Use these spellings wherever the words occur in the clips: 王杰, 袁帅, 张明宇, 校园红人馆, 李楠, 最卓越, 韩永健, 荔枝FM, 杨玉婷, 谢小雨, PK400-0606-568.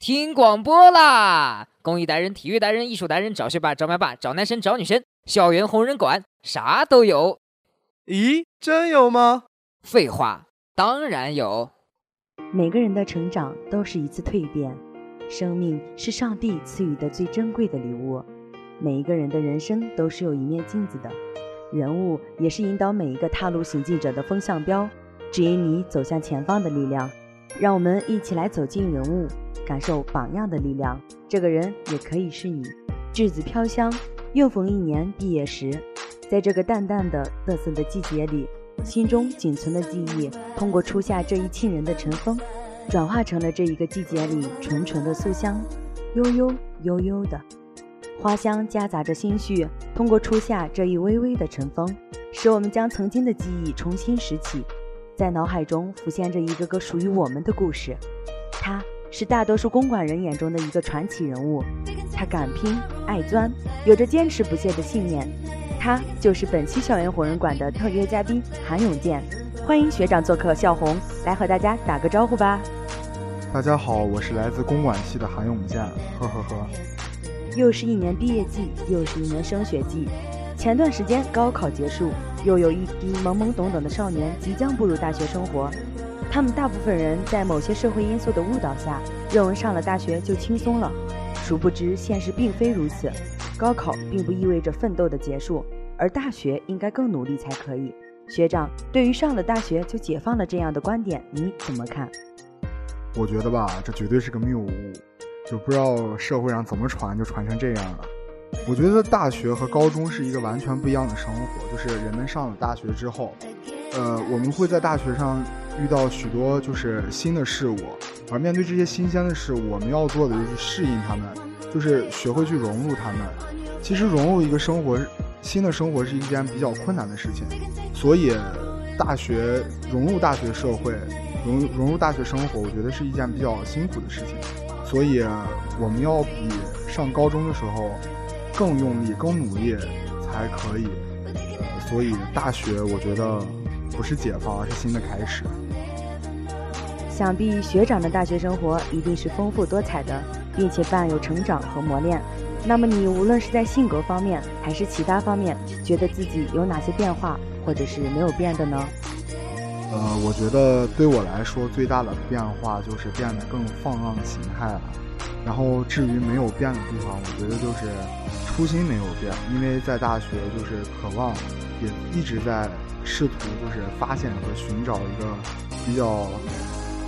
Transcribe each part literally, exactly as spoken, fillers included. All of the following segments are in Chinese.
听广播啦！公益达人、体育达人、艺术达人，找学霸、找麦霸、找男神、找女神，校园红人馆啥都有。咦，真有吗？废话，当然有。每个人的成长都是一次蜕变，生命是上帝赐予的最珍贵的礼物。每一个人的人生都是有一面镜子的，人物也是引导每一个踏入行进者的风向标，指引你走向前方的力量。让我们一起来走进人物，感受榜样的力量。这个人也可以是你。稚子飘香，又逢一年毕业时，在这个淡淡的瑟瑟的季节里，心中仅存的记忆通过初夏这一沁人的晨风，转化成了这一个季节里纯纯的素香，悠悠悠悠的花香夹杂着心绪，通过初夏这一微微的晨风，使我们将曾经的记忆重新拾起，在脑海中浮现着一个个属于我们的故事。他是大多数公馆人眼中的一个传奇人物，他敢拼爱钻，有着坚持不懈的信念。他就是本期校园红人馆的特约嘉宾韩永健，欢迎学长做客校红，来和大家打个招呼吧。大家好，我是来自公馆系的韩永健，呵呵呵。又是一年毕业季，又是一年升学季。前段时间高考结束，又有一批懵懵懂懂的少年即将步入大学生活。他们大部分人在某些社会因素的误导下，认为上了大学就轻松了，殊不知现实并非如此。高考并不意味着奋斗的结束，而大学应该更努力才可以。学长，对于上了大学就解放了这样的观点，你怎么看？我觉得吧，这绝对是个谬误，就不知道社会上怎么传就传成这样了。我觉得大学和高中是一个完全不一样的生活，就是人们上了大学之后，呃，我们会在大学上遇到许多就是新的事物，而面对这些新鲜的事物，我们要做的就是适应它们，就是学会去融入它们。其实融入一个生活，新的生活是一件比较困难的事情，所以大学融入大学社会，融融入大学生活，我觉得是一件比较辛苦的事情。所以我们要比上高中的时候更用力、更努力才可以。呃，所以大学我觉得不是解放，而是新的开始。想必学长的大学生活一定是丰富多彩的，并且伴有成长和磨练。那么你无论是在性格方面还是其他方面，觉得自己有哪些变化，或者是没有变的呢？呃，我觉得对我来说最大的变化就是变得更放浪形骸了。然后至于没有变的地方，我觉得就是初心没有变，因为在大学就是渴望，也一直在试图就是发现和寻找一个比较。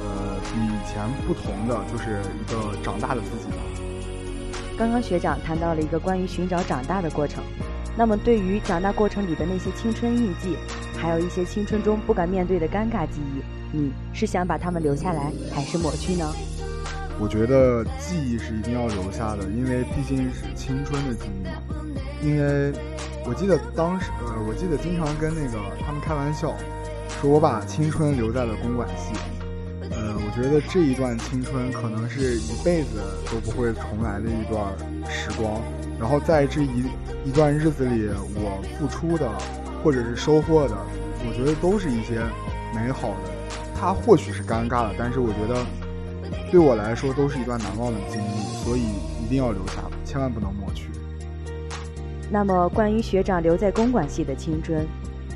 呃，比以前不同的就是一个长大的自己吧。刚刚学长谈到了一个关于寻找长大的过程，那么对于长大过程里的那些青春印记，还有一些青春中不敢面对的尴尬记忆，你是想把它们留下来，还是抹去呢？我觉得记忆是一定要留下的，因为毕竟是青春的记忆。因为我记得当时，呃，我记得经常跟那个他们开玩笑，说我把青春留在了公馆系。呃，我觉得这一段青春可能是一辈子都不会重来的一段时光，然后在这一一段日子里，我付出的或者是收获的，我觉得都是一些美好的。它或许是尴尬的，但是我觉得对我来说都是一段难忘的经历，所以一定要留下，千万不能抹去。那么关于学长留在公管系的青春，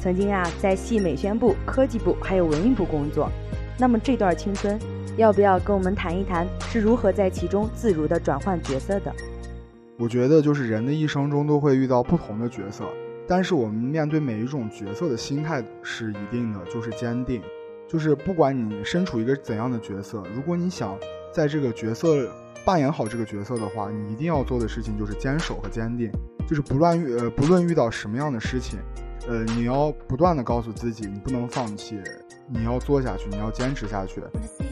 曾经啊在系美宣部、科技部还有文艺部工作，那么这段青春要不要跟我们谈一谈，是如何在其中自如地转换角色的？我觉得就是人的一生中都会遇到不同的角色，但是我们面对每一种角色的心态是一定的，就是坚定，就是不管你身处一个怎样的角色，如果你想在这个角色扮演好这个角色的话，你一定要做的事情就是坚守和坚定，就是不乱遇、呃、不论遇到什么样的事情，呃，你要不断地告诉自己，你不能放弃，你要做下去，你要坚持下去。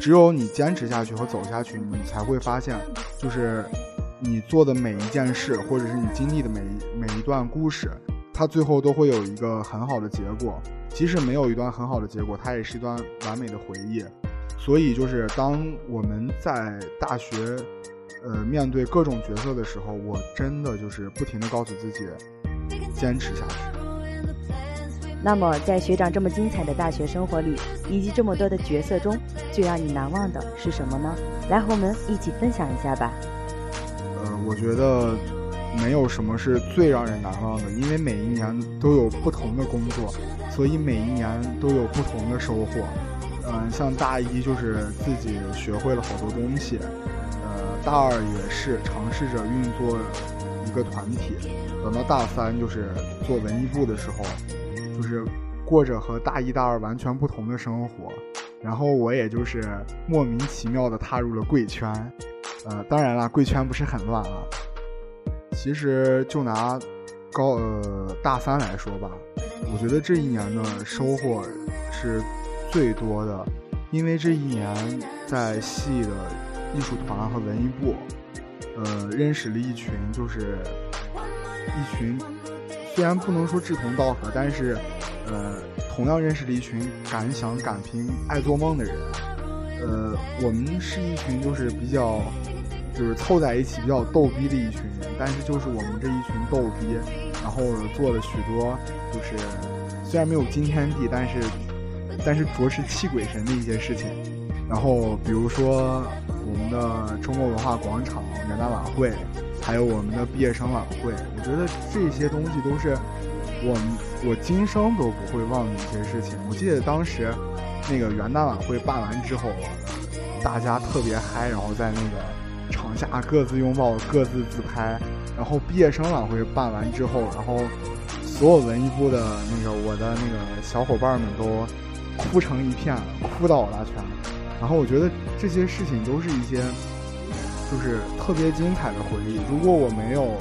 只有你坚持下去和走下去，你才会发现，就是你做的每一件事，或者是你经历的每一每一段故事，它最后都会有一个很好的结果。即使没有一段很好的结果，它也是一段完美的回忆。所以就是当我们在大学，呃，面对各种角色的时候，我真的就是不停地告诉自己，坚持下去。那么在学长这么精彩的大学生活里，以及这么多的角色中，最让你难忘的是什么呢？来和我们一起分享一下吧。呃，我觉得没有什么是最让人难忘的，因为每一年都有不同的工作，所以每一年都有不同的收获。嗯、呃，像大一就是自己学会了好多东西，呃，大二也是尝试着运作一个团体，等到大三就是做文艺部的时候，就是过着和大一大二完全不同的生活。然后我也就是莫名其妙的踏入了贵圈，呃，当然了，贵圈不是很乱啊。其实就拿高呃大三来说吧，我觉得这一年的收获是最多的，因为这一年在系的艺术团和文艺部，呃，认识了一群就是一群虽然不能说志同道合，但是呃，同样认识了一群敢想敢拼爱做梦的人。呃，我们是一群就是比较就是凑在一起比较逗逼的一群人，但是就是我们这一群逗逼然后做了许多就是虽然没有惊天地但是但是着实气鬼神的一些事情。然后比如说我们的周末文化广场、元旦晚会，还有我们的毕业生晚会，我觉得这些东西都是我我今生都不会忘的一些事情。我记得当时那个元旦晚会办完之后，大家特别嗨，然后在那个场下各自拥抱各自自拍。然后毕业生晚会办完之后，然后所有文艺部的那个我的那个小伙伴们都哭成一片了，哭到我拉圈。然后我觉得这些事情都是一些就是特别精彩的回忆。如果我没有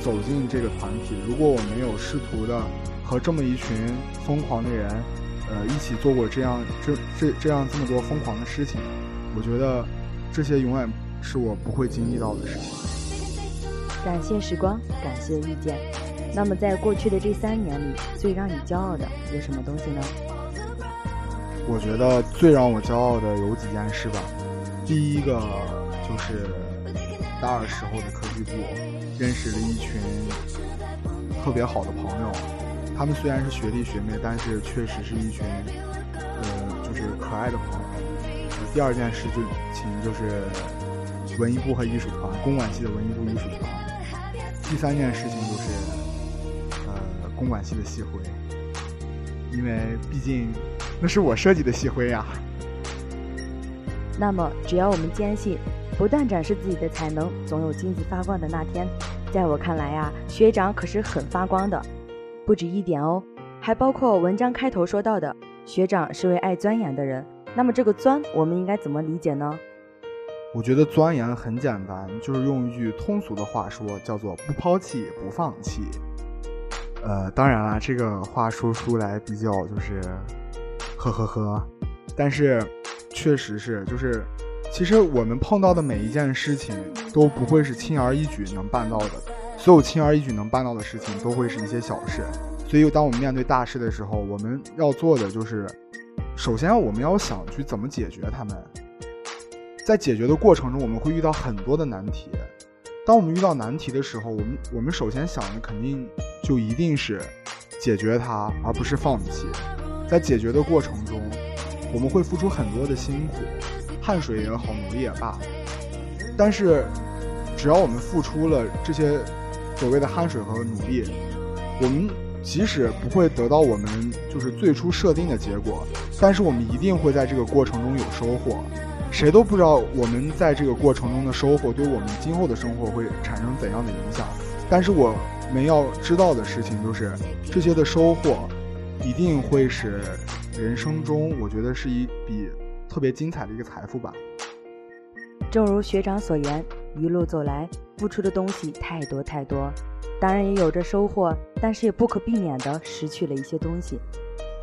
走进这个团体，如果我没有试图的和这么一群疯狂的人呃，一起做过这样这这这样这么多疯狂的事情，我觉得这些永远是我不会经历到的事情。感谢时光，感谢遇见。那么在过去的这三年里，最让你骄傲的有什么东西呢？我觉得最让我骄傲的有几件事吧。第一个就是大二时候的科技部，认识了一群特别好的朋友，他们虽然是学弟学妹，但是确实是一群呃，就是可爱的朋友。第二件事情就是文艺部和艺术团，公管系的文艺部艺术团。第三件事情就是呃，公管系的系徽，因为毕竟那是我设计的系徽呀。那么只要我们坚信不断展示自己的才能，总有金子发光的那天。在我看来啊，学长可是很发光的，不止一点哦，还包括文章开头说到的学长是位爱钻研的人。那么这个钻我们应该怎么理解呢？我觉得钻研很简单，就是用一句通俗的话说叫做不抛弃不放弃。呃，当然啦，这个话说出来比较就是呵呵呵，但是确实是就是其实我们碰到的每一件事情都不会是轻而易举能办到的，所有轻而易举能办到的事情都会是一些小事。所以当我们面对大事的时候，我们要做的就是首先我们要想去怎么解决它们。在解决的过程中我们会遇到很多的难题，当我们遇到难题的时候，我们我们首先想的肯定就一定是解决它，而不是放弃。在解决的过程中我们会付出很多的辛苦，汗水也好，努力也罢，但是只要我们付出了这些所谓的汗水和努力，我们即使不会得到我们就是最初设定的结果，但是我们一定会在这个过程中有收获。谁都不知道我们在这个过程中的收获对我们今后的生活会产生怎样的影响，但是我们要知道的事情就是这些的收获一定会使人生中我觉得是一笔特别精彩的一个财富吧。正如学长所言，一路走来付出的东西太多太多，当然也有着收获，但是也不可避免的失去了一些东西。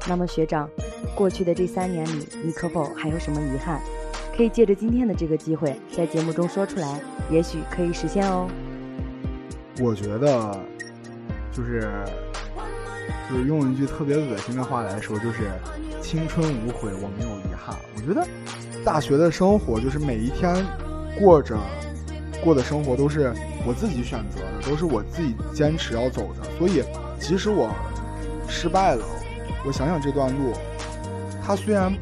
那么学长，过去的这三年里你可否还有什么遗憾，可以借着今天的这个机会在节目中说出来，也许可以实现哦。我觉得就是就是用一句特别恶心的话来说，就是青春无悔，我没有遗憾。我觉得大学的生活就是每一天过着过的生活都是我自己选择的，都是我自己坚持要走的，所以即使我失败了，我想想这段路它虽然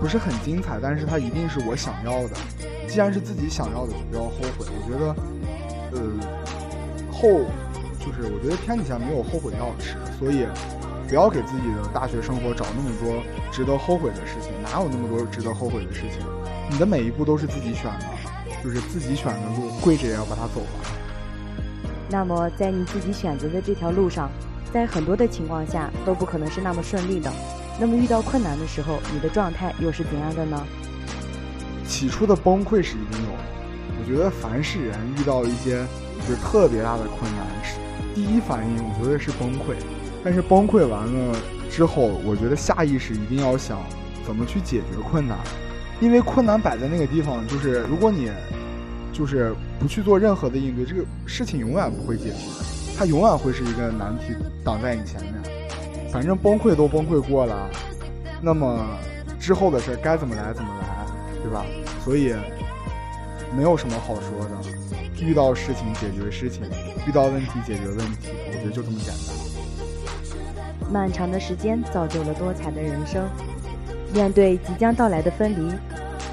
不是很精彩，但是它一定是我想要的。既然是自己想要的，就不要后悔。我觉得，呃，后就是我觉得天底下没有后悔药吃，所以不要给自己的大学生活找那么多值得后悔的事情。哪有那么多值得后悔的事情？你的每一步都是自己选的，就是自己选的路，跪着也要把它走完。那么在你自己选择的这条路上，在很多的情况下都不可能是那么顺利的。那么遇到困难的时候，你的状态又是怎样的呢？起初的崩溃是一定有的。我觉得凡是人遇到一些就是特别大的困难，第一反应我觉得是崩溃。但是崩溃完了之后，我觉得下意识一定要想怎么去解决困难，因为困难摆在那个地方，就是如果你就是不去做任何的应对，这个事情永远不会解决，它永远会是一个难题挡在你前面。反正崩溃都崩溃过了，那么之后的事该怎么来怎么来，对吧？所以没有什么好说的，遇到事情解决事情，遇到问题解决问题，我觉得就这么简单。漫长的时间造就了多彩的人生。面对即将到来的分离，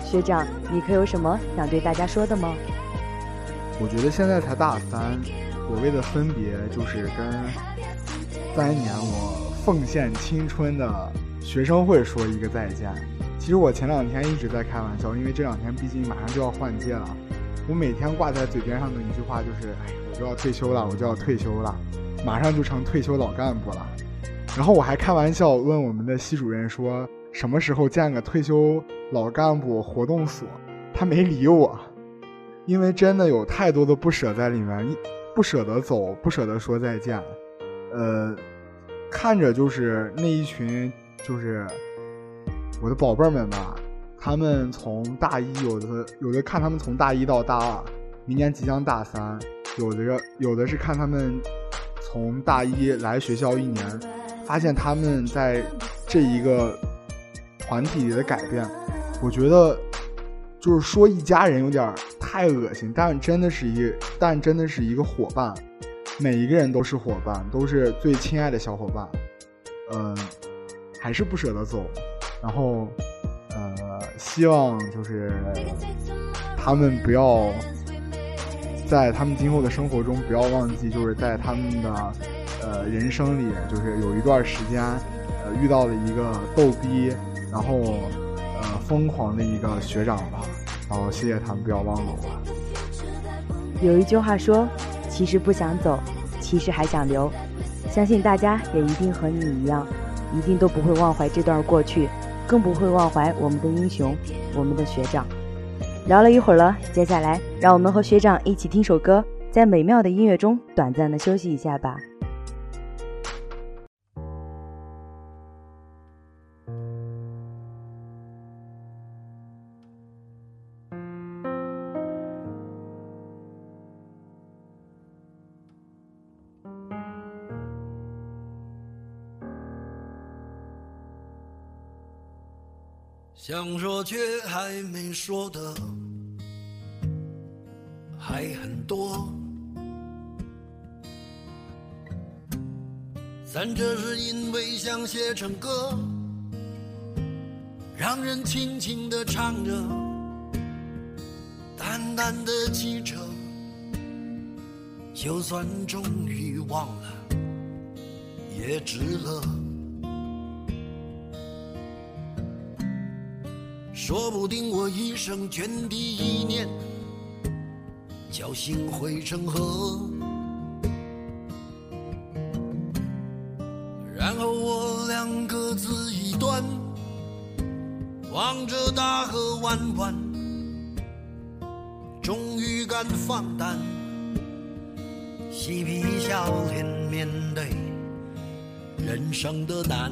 学长，你可有什么想对大家说的吗？我觉得现在才大三，所谓的分别就是跟三年我奉献青春的学生会说一个再见。其实我前两天一直在开玩笑，因为这两天毕竟马上就要换届了，我每天挂在嘴边上的一句话就是哎，我就要退休了，我就要退休了，马上就成退休老干部了。然后我还开玩笑问我们的系主任说，什么时候建个退休老干部活动所，他没理我，因为真的有太多的不舍在里面，不舍得走，不舍得说再见。呃，看着就是那一群就是我的宝贝们吧，他们从大一，有的有的看他们从大一到大二，明年即将大三，有的有的是看他们从大一来学校一年，发现他们在这一个团体里的改变。我觉得就是说一家人有点太恶心，但真的是一但真的是一个伙伴，每一个人都是伙伴，都是最亲爱的小伙伴。嗯、呃，还是不舍得走，然后呃，希望就是他们不要在他们今后的生活中不要忘记，就是在他们的呃人生里，就是有一段时间呃遇到了一个逗逼，然后呃疯狂的一个学长吧，然后谢谢他们，不要忘了我。有一句话说，其实不想走，其实还想留。相信大家也一定和你一样，一定都不会忘怀这段过去，更不会忘怀我们的英雄，我们的学长。聊了一会儿了，接下来让我们和学长一起听首歌，在美妙的音乐中短暂的休息一下吧。想说却还没说的还很多，但这是因为想写成歌，让人轻轻地唱着，淡淡的记着，就算终于忘了也值了。说不定我一生涓滴一念，侥幸汇成河，然后我俩各自一端，望着大河弯弯，终于敢放胆，嬉皮笑脸面对人生的难。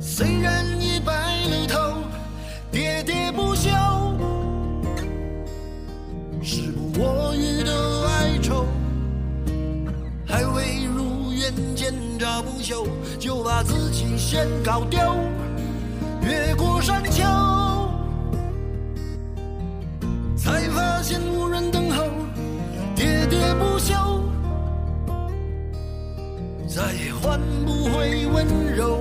虽然已白了头，跌生锈，就把自己先搞丢。越过山丘，才发现无人等候，喋喋不休，再也换不回温柔。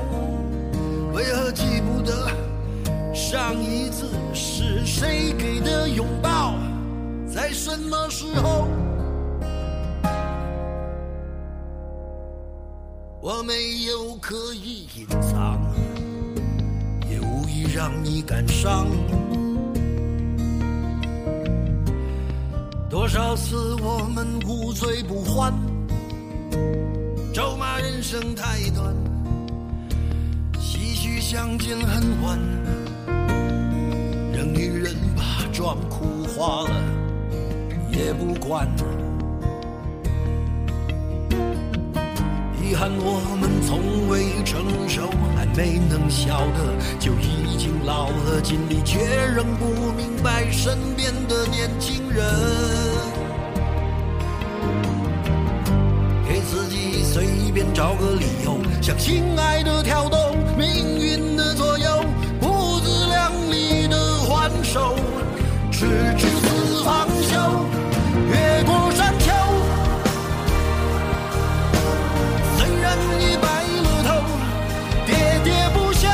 为何记不得上一次是谁给的拥抱，在什么时候？我没有刻意隐藏，也无意让你感伤。多少次我们无醉不欢，咒骂人生太短，唏嘘相见恨晚，让女人把妆哭花了也不管。遗憾我们从未成熟，还没能笑得就已经老了，尽力却仍不明白身边的年轻人。给自己随便找个理由，向心爱的挑逗，命运的左右，不自量力的还手，直至死方休。越过山丘，一百路头，喋喋不休，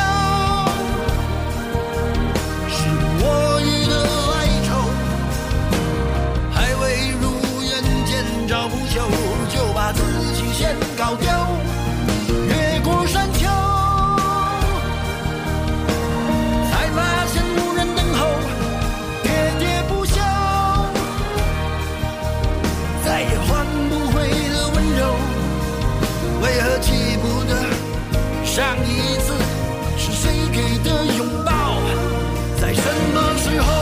是我欲的哀愁，还未如愿见着不朽，就把自己先搞丢。越过山丘，才发现无人等候，喋喋不休，再也换不回的温柔。为何记不得上一次是谁给的拥抱，在什么时候？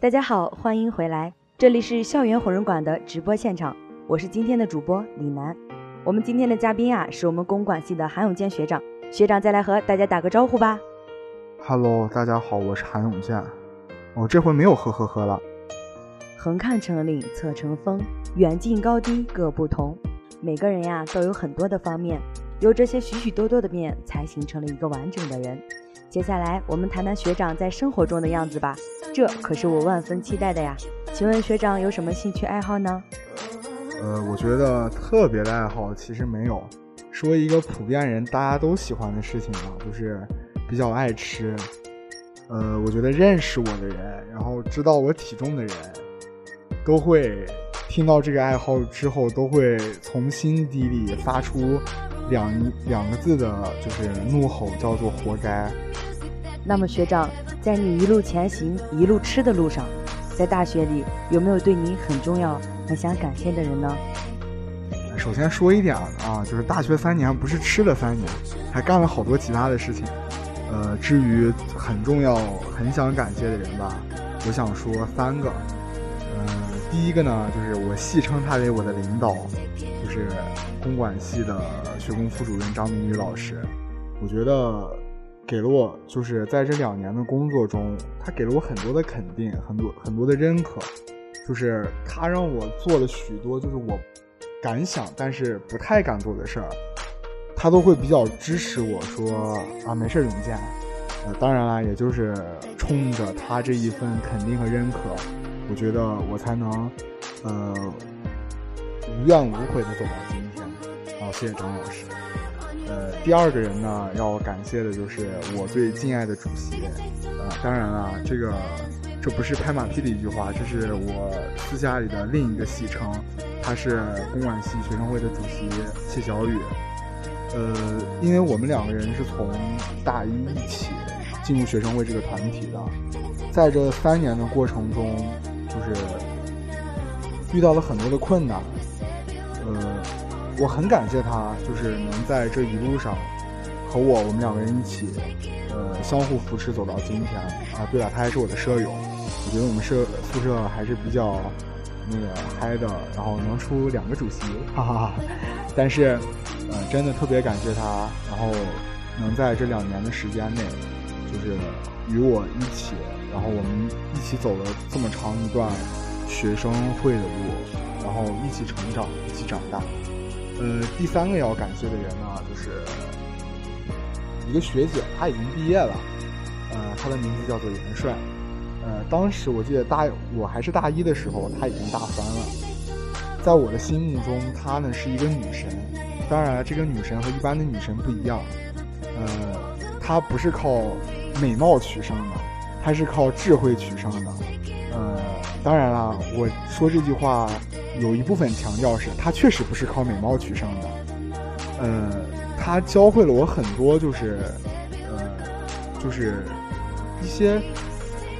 大家好，欢迎回来，这里是校园火人馆的直播现场，我是今天的主播李楠。我们今天的嘉宾啊，是我们公管系的韩永健学长，学长再来和大家打个招呼吧。Hello， 大家好，我是韩永健。我、哦、这回没有呵呵呵了。横看成岭侧成峰，远近高低各不同。每个人呀、啊、都有很多的方面，由这些许许多多的面才形成了一个完整的人。接下来我们谈谈学长在生活中的样子吧，这可是我万分期待的呀。请问学长有什么兴趣爱好呢？呃，我觉得特别的爱好其实没有，说一个普遍人大家都喜欢的事情吧，就是比较爱吃。呃，我觉得认识我的人，然后知道我体重的人，都会听到这个爱好之后，都会从心底里发出两两个字的，就是怒吼，叫做活该。那么学长，在你一路前行、一路吃的路上，在大学里有没有对你很重要、很想感谢的人呢？首先说一点啊，就是大学三年不是吃了三年，还干了好多其他的事情。呃，至于很重要、很想感谢的人吧，我想说三个。嗯、呃，第一个呢，就是我戏称他为我的领导，就是公管系的学工副主任张明宇老师。我觉得给了我，就是在这两年的工作中，他给了我很多的肯定，很多很多的认可，就是他让我做了许多，就是我敢想但是不太敢做的事儿。他都会比较支持我说啊，没事儿，永健。呃，当然了，也就是冲着他这一份肯定和认可，我觉得我才能呃无怨无悔的走到今天。好、啊，谢谢张老师。呃，第二个人呢，要感谢的就是我最敬爱的主席。呃，当然了，这个这不是拍马屁的一句话，这是我私下里的另一个戏称，他是公管系学生会的主席谢小雨。呃，因为我们两个人是从大一一起进入学生会这个团体的，在这三年的过程中，就是遇到了很多的困难。呃，我很感谢他，就是能在这一路上和我我们两个人一起，呃，相互扶持走到今天。啊，对了，他还是我的舍友，我觉得我们舍宿舍还是比较那个嗨的，然后能出两个主席，哈哈哈。但是。呃，真的特别感谢他，然后能在这两年的时间内，就是与我一起，然后我们一起走了这么长一段学生会的路，然后一起成长，一起长大。呃，第三个要感谢的人呢，就是一个学姐，她已经毕业了，呃，她的名字叫做袁帅。呃，当时我记得大我还是大一的时候，她已经大三了，在我的心目中，她呢是一个女神。当然这个女神和一般的女神不一样，呃，她不是靠美貌取胜的，她是靠智慧取胜的。呃，当然啦，我说这句话有一部分强调是她确实不是靠美貌取胜的。呃，她教会了我很多，就是呃，就是一些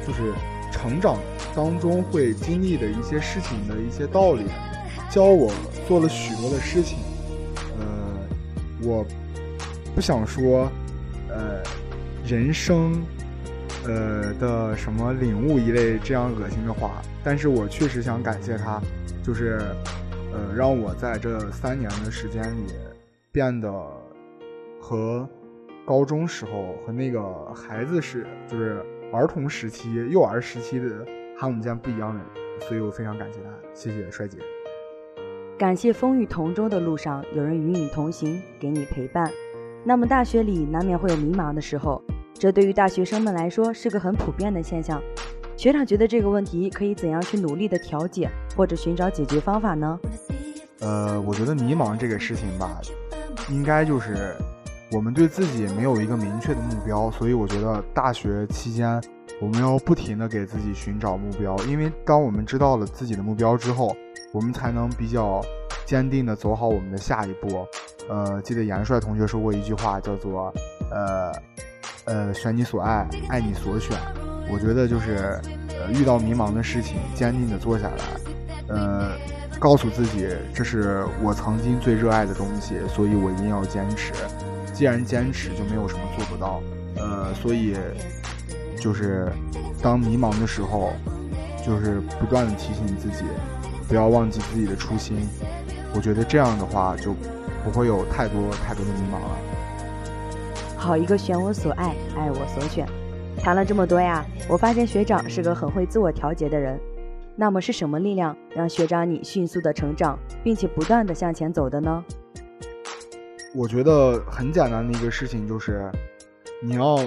就是成长当中会经历的一些事情的一些道理，教我做了许多的事情。我不想说呃人生呃的什么领悟一类这样恶心的话，但是我确实想感谢他，就是呃让我在这三年的时间里变得和高中时候和那个孩子是就是儿童时期幼儿时期的和我们间不一样的人，所以我非常感谢他。谢谢帅姐。感谢风雨同舟的路上有人与你同行，给你陪伴。那么大学里难免会有迷茫的时候，这对于大学生们来说是个很普遍的现象。学长觉得这个问题可以怎样去努力的调解或者寻找解决方法呢？呃，我觉得迷茫这个事情吧，应该就是我们对自己没有一个明确的目标，所以我觉得大学期间我们要不停地给自己寻找目标，因为当我们知道了自己的目标之后，我们才能比较坚定地走好我们的下一步。呃，记得严帅同学说过一句话，叫做呃呃选你所爱，爱你所选。我觉得就是呃遇到迷茫的事情，坚定地做下来，呃告诉自己这是我曾经最热爱的东西，所以我一定要坚持。既然坚持，就没有什么做不到。呃，所以就是当迷茫的时候，就是不断地提醒自己。不要忘记自己的初心，我觉得这样的话就不会有太多太多的迷茫了。好一个选我所爱，爱我所选。谈了这么多呀，我发现学长是个很会自我调节的人。那么是什么力量让学长你迅速的成长，并且不断的向前走的呢？我觉得很简单的一个事情就是，你要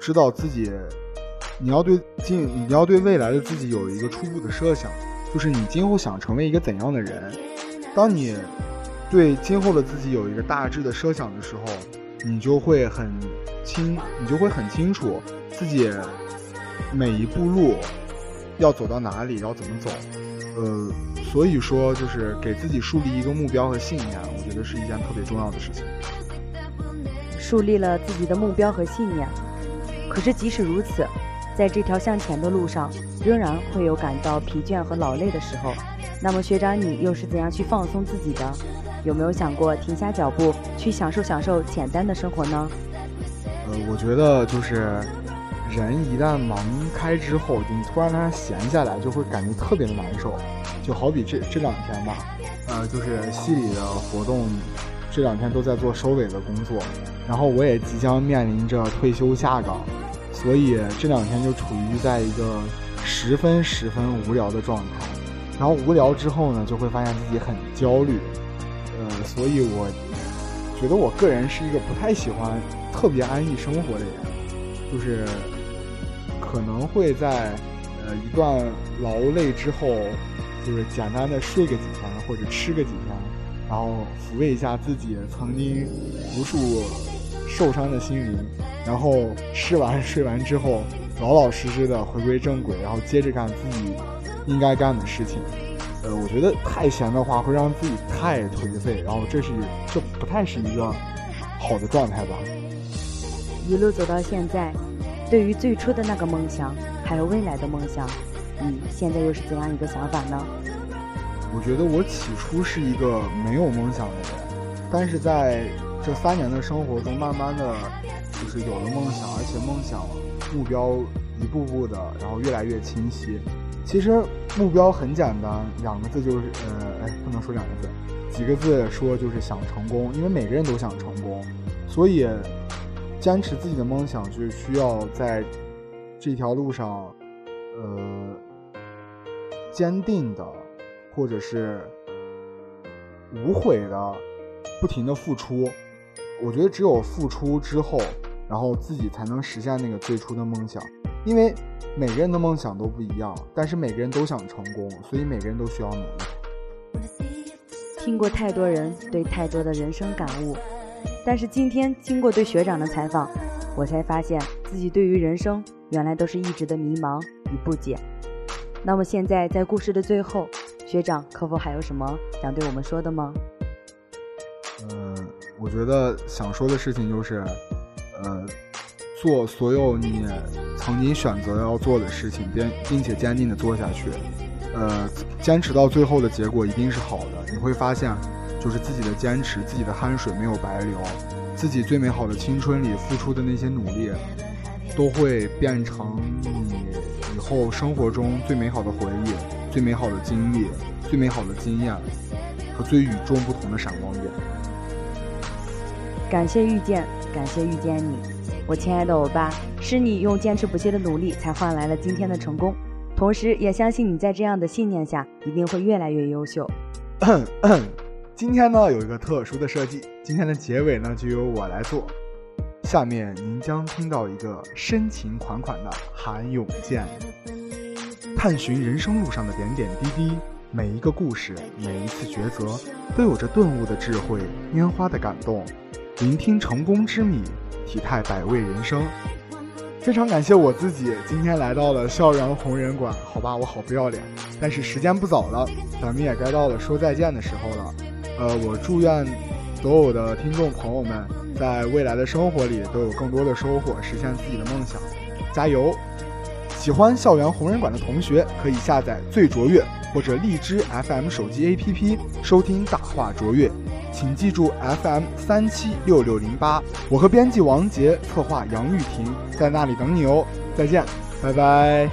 知道自己，你要对今你要对未来的自己有一个初步的设想，就是你今后想成为一个怎样的人。当你对今后的自己有一个大致的设想的时候，你就会很清，你就会很清楚自己每一步路要走到哪里，要怎么走。呃，所以说就是给自己树立一个目标和信念，我觉得是一件特别重要的事情。树立了自己的目标和信念，可是即使如此，在这条向前的路上，仍然会有感到疲倦和劳累的时候。那么学长，你又是怎样去放松自己的？有没有想过停下脚步，去享受享受简单的生活呢？呃，我觉得就是人一旦忙开之后，你突然让他闲下来，就会感觉特别的难受。就好比这这两天吧，呃，就是系里的活动，这两天都在做收尾的工作，然后我也即将面临着退休下岗，所以这两天就处于在一个十分十分无聊的状态。然后无聊之后呢，就会发现自己很焦虑，呃，所以我觉得我个人是一个不太喜欢特别安逸生活的人，就是可能会在呃一段劳累之后，就是简单的睡个几天或者吃个几天，然后抚慰一下自己曾经无数受伤的心灵，然后吃完睡完之后，老老实实的回归正轨，然后接着干自己应该干的事情。呃，我觉得太闲的话会让自己太颓废，然后这是这不太是一个好的状态吧。一路走到现在，对于最初的那个梦想，还有未来的梦想，你现在又是怎样一个想法呢？我觉得我起初是一个没有梦想的人，但是在这三年的生活中，慢慢的就是有了梦想，而且梦想目标一步步的，然后越来越清晰。其实目标很简单，两个字就是呃，不能说两个字，几个字说就是想成功，因为每个人都想成功，所以坚持自己的梦想就需要在这条路上呃，坚定的或者是无悔的不停的付出。我觉得只有付出之后，然后自己才能实现那个最初的梦想。因为每个人的梦想都不一样，但是每个人都想成功，所以每个人都需要努力。听过太多人对太多的人生感悟，但是今天经过对学长的采访，我才发现自己对于人生原来都是一直的迷茫与不解。那么现在在故事的最后，学长可否还有什么想对我们说的吗？呃，我觉得想说的事情就是呃，做所有你曾经选择要做的事情，并且坚定的做下去，呃，坚持到最后的结果一定是好的。你会发现就是自己的坚持，自己的汗水没有白流，自己最美好的青春里付出的那些努力，都会变成你以后生活中最美好的回忆，最美好的经历，最美好的经验和最与众不同的闪光点。感谢遇见，感谢遇见你，我亲爱的欧巴，是你用坚持不懈的努力才换来了今天的成功，同时也相信你在这样的信念下一定会越来越优秀。今天呢有一个特殊的设计，今天的结尾呢就由我来做。下面您将听到一个深情款款的韩永健，探寻人生路上的点点滴滴，每一个故事，每一次抉择，都有着顿悟的智慧，拈花的感动，聆听成功之谜，体态百味人生。非常感谢我自己今天来到了校园红人馆，好吧，我好不要脸，但是时间不早了，咱们也该到了说再见的时候了。呃，我祝愿所有的听众朋友们在未来的生活里都有更多的收获，实现自己的梦想，加油！喜欢校园红人馆的同学可以下载最卓越或者荔枝 F M 手机 A P P 收听大话卓越，请记住 F M 三七六六零八，我和编辑王杰，策划杨玉婷，在那里等你哦。再见，拜拜。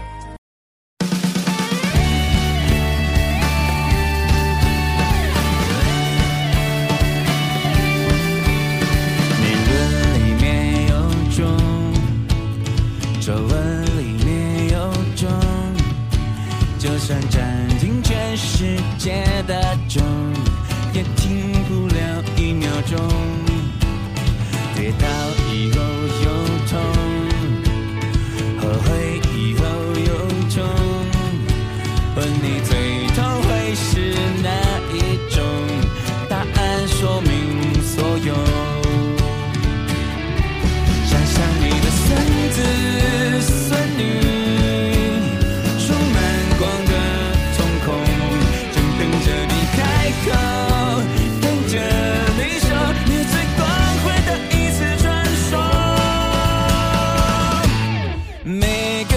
也停不了一秒钟。问你最痛会是哪一种？答案说明所有。想象你的孙子孙女，充满光的瞳孔，正等着你开口，等着你说你最光辉的一次传说。每个。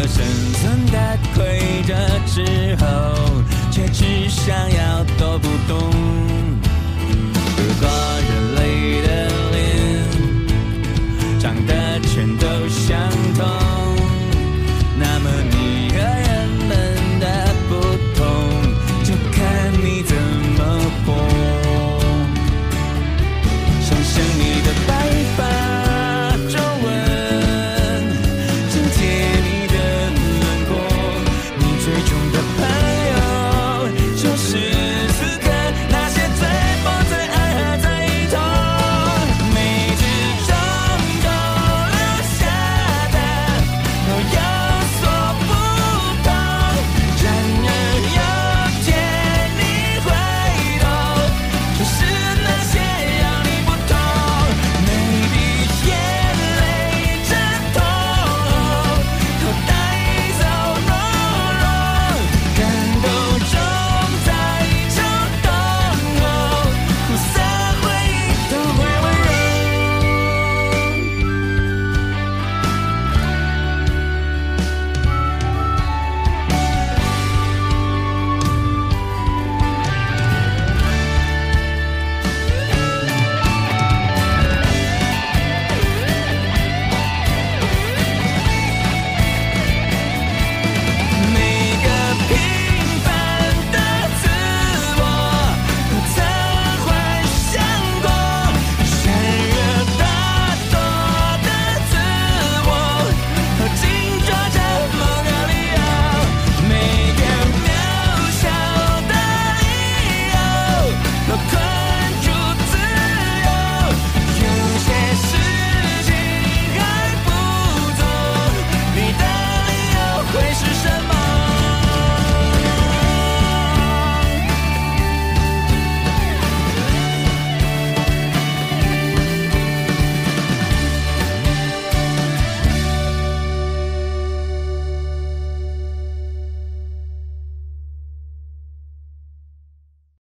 生存的规则之后，却只想要都不懂。